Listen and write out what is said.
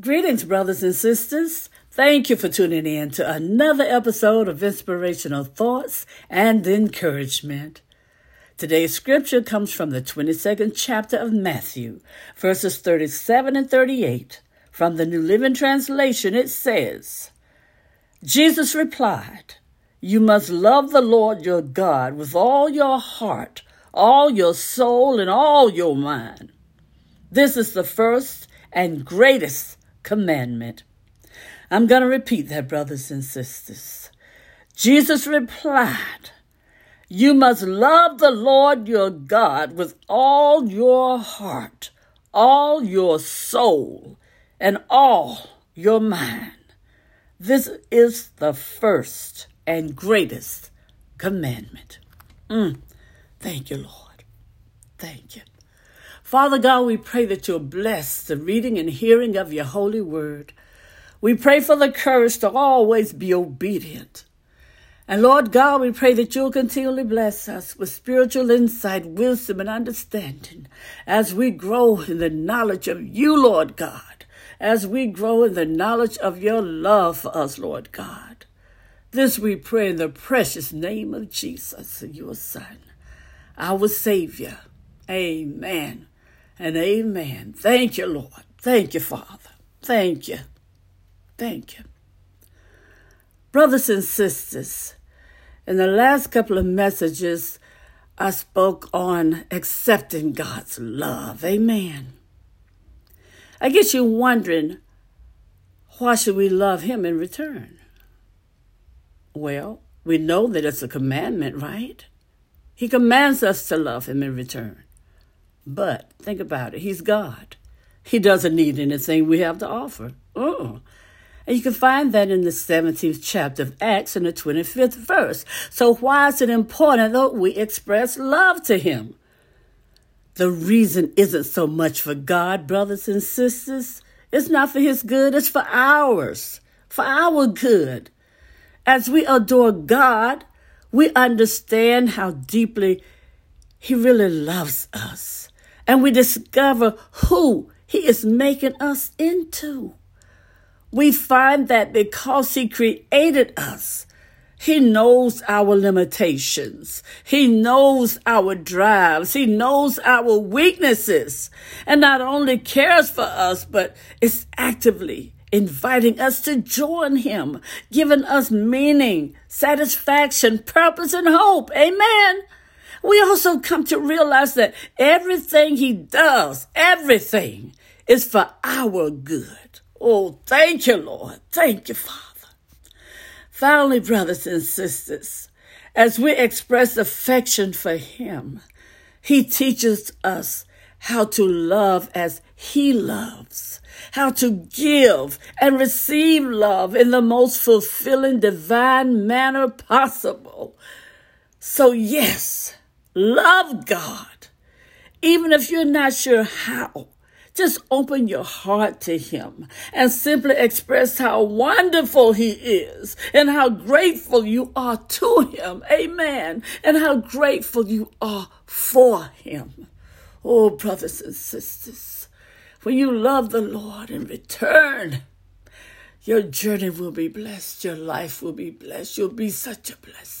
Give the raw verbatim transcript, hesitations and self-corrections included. Greetings, brothers and sisters. Thank you for tuning in to another episode of Inspirational Thoughts and Encouragement. Today's scripture comes from the twenty-second chapter of Matthew, verses thirty-seven and thirty-eight. From the New Living Translation, it says, Jesus replied, "You must love the Lord your God with all your heart, all your soul, and all your mind. This is the first and greatest commandment." I'm going to repeat that, brothers and sisters. Jesus replied, "You must love the Lord your God with all your heart, all your soul, and all your mind. This is the first and greatest commandment." Mm. Thank you, Lord. Thank you. Father God, we pray that you'll bless the reading and hearing of your holy word. We pray for the courage to always be obedient. And Lord God, we pray that you'll continually bless us with spiritual insight, wisdom, and understanding as we grow in the knowledge of you, Lord God, as we grow in the knowledge of your love for us, Lord God. This we pray in the precious name of Jesus, your Son, our Savior. Amen. And amen. Thank you, Lord. Thank you, Father. Thank you. Thank you. Brothers and sisters, in the last couple of messages, I spoke on accepting God's love. Amen. I get you wondering, why should we love him in return? Well, we know that it's a commandment, right? He commands us to love him in return. But think about it. He's God. He doesn't need anything we have to offer. Uh-uh. And you can find that in the seventeenth chapter of Acts in the twenty-fifth verse. So why is it important that we express love to him? The reason isn't so much for God, brothers and sisters. It's not for his good. It's for ours, for our good. As we adore God, we understand how deeply he really loves us, and we discover who he is making us into. We find that because he created us, he knows our limitations. He knows our drives. He knows our weaknesses, and not only cares for us, but is actively inviting us to join him, giving us meaning, satisfaction, purpose, and hope. Amen. We also come to realize that everything he does, everything is for our good. Oh, thank you, Lord. Thank you, Father. Finally, brothers and sisters, as we express affection for him, he teaches us how to love as he loves, how to give and receive love in the most fulfilling, divine manner possible. So, yes, love God. Even if you're not sure how, just open your heart to him and simply express how wonderful he is and how grateful you are to him. Amen. And how grateful you are for him. Oh, brothers and sisters, when you love the Lord in return, your journey will be blessed. Your life will be blessed. You'll be such a blessing.